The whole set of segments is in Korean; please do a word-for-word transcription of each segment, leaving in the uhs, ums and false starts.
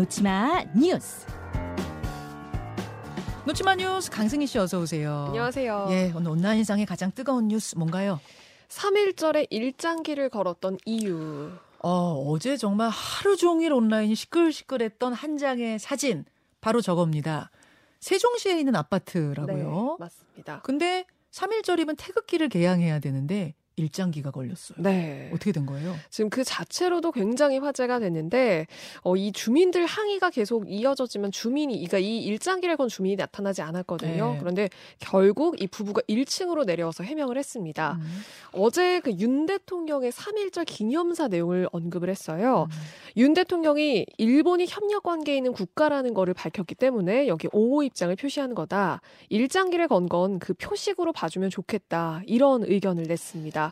노치마 뉴스. 노치마 뉴스 강승희 씨 어서 오세요. 안녕하세요. 예, 오늘 온라인상의 가장 뜨거운 뉴스 뭔가요? 삼일절에 일장기를 걸었던 이유. 어, 어제 정말 하루 종일 온라인이 시끌시끌했던 한 장의 사진. 바로 저겁니다. 세종시에 있는 아파트라고요. 네, 맞습니다. 근데 삼일절이면 태극기를 개양해야 되는데 일장기가 걸렸어요. 네. 어떻게 된 거예요? 지금 그 자체로도 굉장히 화제가 됐는데 어, 이 주민들 항의가 계속 이어져지만 주민이 그러니까 이 일장기를 건 주민이 나타나지 않았거든요. 네. 그런데 결국 이 부부가 일 층으로 내려와서 해명을 했습니다. 음. 어제 그 윤 대통령의 삼일절 기념사 내용을 언급을 했어요. 음. 윤 대통령이 일본이 협력 관계에 있는 국가라는 거를 밝혔기 때문에 여기 옹호 입장을 표시한 거다. 일장기를 건 건 그 표식으로 봐주면 좋겠다. 이런 의견을 냈습니다.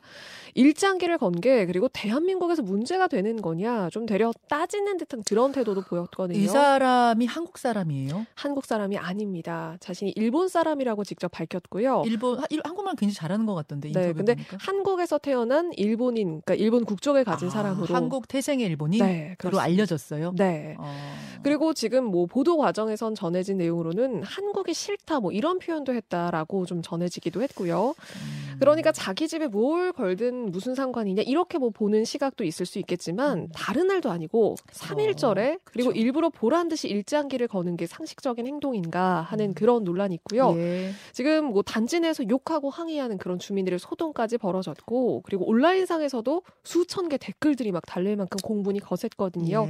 일장기를 건 게 그리고 대한민국에서 문제가 되는 거냐 좀 되려 따지는 듯한 그런 태도도 보였거든요. 이 사람이 한국 사람이에요? 한국 사람이 아닙니다. 자신이 일본 사람이라고 직접 밝혔고요. 일본 한국말 굉장히 잘하는 것 같던데. 네, 근데 보니까. 한국에서 태어난 일본인, 그러니까 일본 국적을 가진 아, 사람으로 한국 태생의 일본인. 네, 그로 알려졌어요. 네. 어. 그리고 지금 뭐 보도 과정에선 전해진 내용으로는 한국이 싫다 뭐 이런 표현도 했다라고 좀 전해지기도 했고요. 음. 그러니까 자기 집에 뭐 뭘 걸든 무슨 상관이냐 이렇게 뭐 보는 시각도 있을 수 있겠지만 다른 날도 아니고 삼일절에 어, 그리고 일부러 보란 듯이 일장기를 거는 게 상식적인 행동인가 하는 그런 논란이 있고요. 예. 지금 뭐 단지 내에서 욕하고 항의하는 그런 주민들의 소동까지 벌어졌고 그리고 온라인상에서도 수천 개 댓글들이 막 달릴 만큼 공분이 거셌거든요.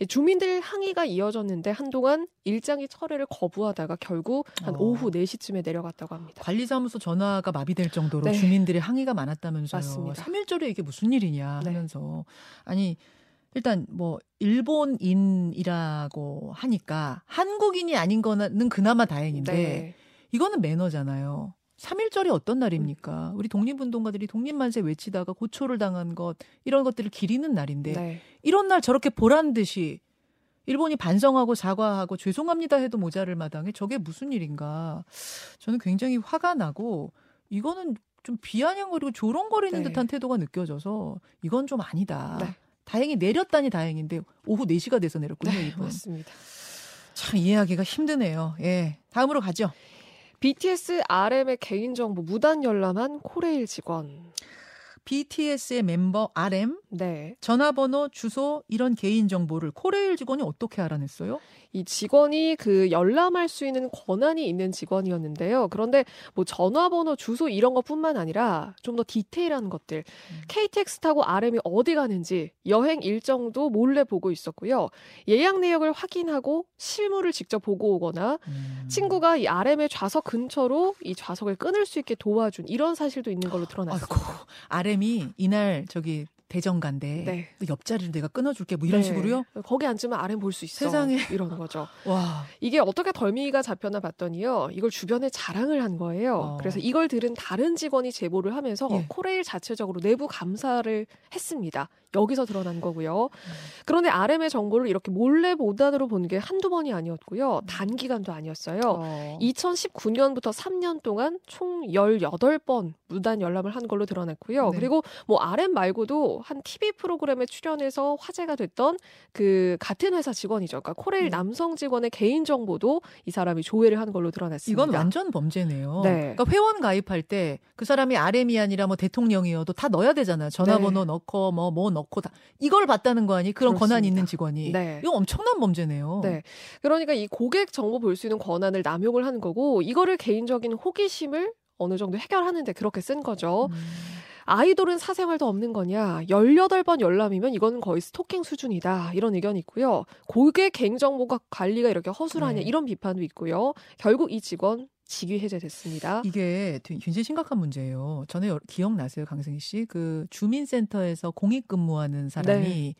예. 주민들 항의가 이어졌는데 한동안 일장기 철회를 거부하다가 결국 한 어. 오후 네 시쯤에 내려갔다고 합니다. 관리사무소 전화가 마비될 정도로 네. 주민들의 항의가 많았 다면서요. 맞습니다. 삼일절에 이게 무슨 일이냐 하면서 네. 아니 일단 뭐 일본인이라고 하니까 한국인이 아닌 거는 그나마 다행인데 네. 이거는 매너잖아요. 삼일절이 어떤 날입니까? 우리 독립운동가들이 독립만세 외치다가 고초를 당한 것 이런 것들을 기리는 날인데 네. 이런 날 저렇게 보란 듯이 일본이 반성하고 사과하고 죄송합니다 해도 모자랄 마당에 저게 무슨 일인가. 저는 굉장히 화가 나고 이거는 좀 비아냥거리고 조롱거리는 네. 듯한 태도가 느껴져서 이건 좀 아니다. 네. 다행히 내렸다니 다행인데 오후 네 시가 돼서 내렸군요. 네, 이번. 맞습니다. 참 이해하기가 힘드네요. 예, 다음으로 가죠. 비티에스 알엠의 개인정보 무단 열람한 코레일 직원. 비티에스의 멤버 알엠, 네. 전화번호, 주소 이런 개인정보를 코레일 직원이 어떻게 알아냈어요? 이 직원이 그 열람할 수 있는 권한이 있는 직원이었는데요. 그런데 뭐 전화번호, 주소 이런 것뿐만 아니라 좀 더 디테일한 것들. 음. 케이티엑스 타고 알엠이 어디 가는지 여행 일정도 몰래 보고 있었고요. 예약 내역을 확인하고 실물을 직접 보고 오거나 음. 친구가 이 알엠의 좌석 근처로 이 좌석을 끊을 수 있게 도와준 이런 사실도 있는 걸로 드러났습니다. 알엠 이 이날 저기 대전 간대 네. 옆자리를 내가 끊어줄게 뭐 이런 네. 식으로요? 거기 앉으면 알엠 볼 수 있어. 세상에 이러는 거죠. 와 이게 어떻게 덜미가 잡혔나 봤더니요. 이걸 주변에 자랑을 한 거예요. 어. 그래서 이걸 들은 다른 직원이 제보를 하면서 예. 코레일 자체적으로 내부 감사를 했습니다. 여기서 드러난 거고요. 음. 그런데 알엠의 정보를 이렇게 몰래 모단으로 본 게 한두 번이 아니었고요. 단기간도 아니었어요. 어. 이천십구 년부터 삼 년 동안 총 열여덟 번 무단 열람을 한 걸로 드러났고요. 네. 그리고 뭐 알엠 말고도 한 티비 프로그램에 출연해서 화제가 됐던 그 같은 회사 직원이죠. 그러니까 코레일 음. 남성 직원의 개인정보도 이 사람이 조회를 한 걸로 드러났습니다. 이건 완전 범죄네요. 네. 그러니까 회원 가입할 때 그 사람이 알엠이 아니라 뭐 대통령이어도 다 넣어야 되잖아요. 전화번호 네. 넣고 뭐 뭐 넣고 넣고 다 이걸 봤다는 거 아니? 그런 그렇습니다. 권한이 있는 직원이. 네. 이거 엄청난 범죄네요. 네. 그러니까 이 고객 정보 볼 수 있는 권한을 남용을 한 거고 이거를 개인적인 호기심을 어느 정도 해결하는데 그렇게 쓴 거죠. 음. 아이돌은 사생활도 없는 거냐. 열여덟 번 열람이면 이건 거의 스토킹 수준이다. 이런 의견이 있고요. 고객 개인정보가 관리가 이렇게 허술하냐. 네. 이런 비판도 있고요. 결국 이 직원 직위 해제됐습니다. 이게 굉장히 심각한 문제예요. 전에 기억나세요, 강승희 씨? 그 주민센터에서 공익 근무하는 사람이 네.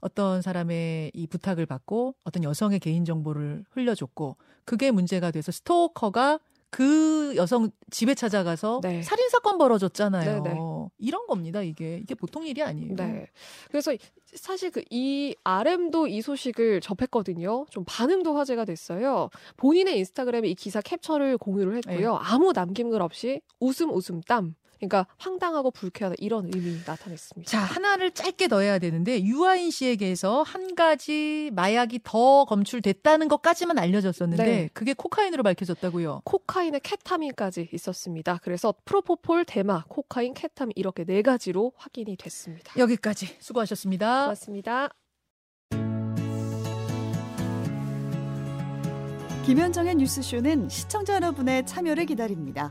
어떤 사람의 이 부탁을 받고 어떤 여성의 개인정보를 흘려줬고 그게 문제가 돼서 스토커가 그 여성 집에 찾아가서 네. 살인사건 벌어졌잖아요. 네네. 이런 겁니다. 이게 이게 보통 일이 아니에요. 네. 그래서 사실 그 이 알엠도 이 소식을 접했거든요. 좀 반응도 화제가 됐어요. 본인의 인스타그램에 이 기사 캡처를 공유를 했고요. 네. 아무 남김글 없이 웃음 웃음 땀 그러니까 황당하고 불쾌하다 이런 의미 나타냈습니다. 자, 하나를 짧게 넣어야 되는데 유아인 씨에게서 한 가지 마약이 더 검출됐다는 것까지만 알려졌었는데 네. 그게 코카인으로 밝혀졌다고요. 코카인에 케타민까지 있었습니다. 그래서 프로포폴, 대마, 코카인, 케타민 이렇게 네 가지로 확인이 됐습니다. 여기까지 수고하셨습니다. 고맙습니다. 김현정의 뉴스쇼는 시청자 여러분의 참여를 기다립니다.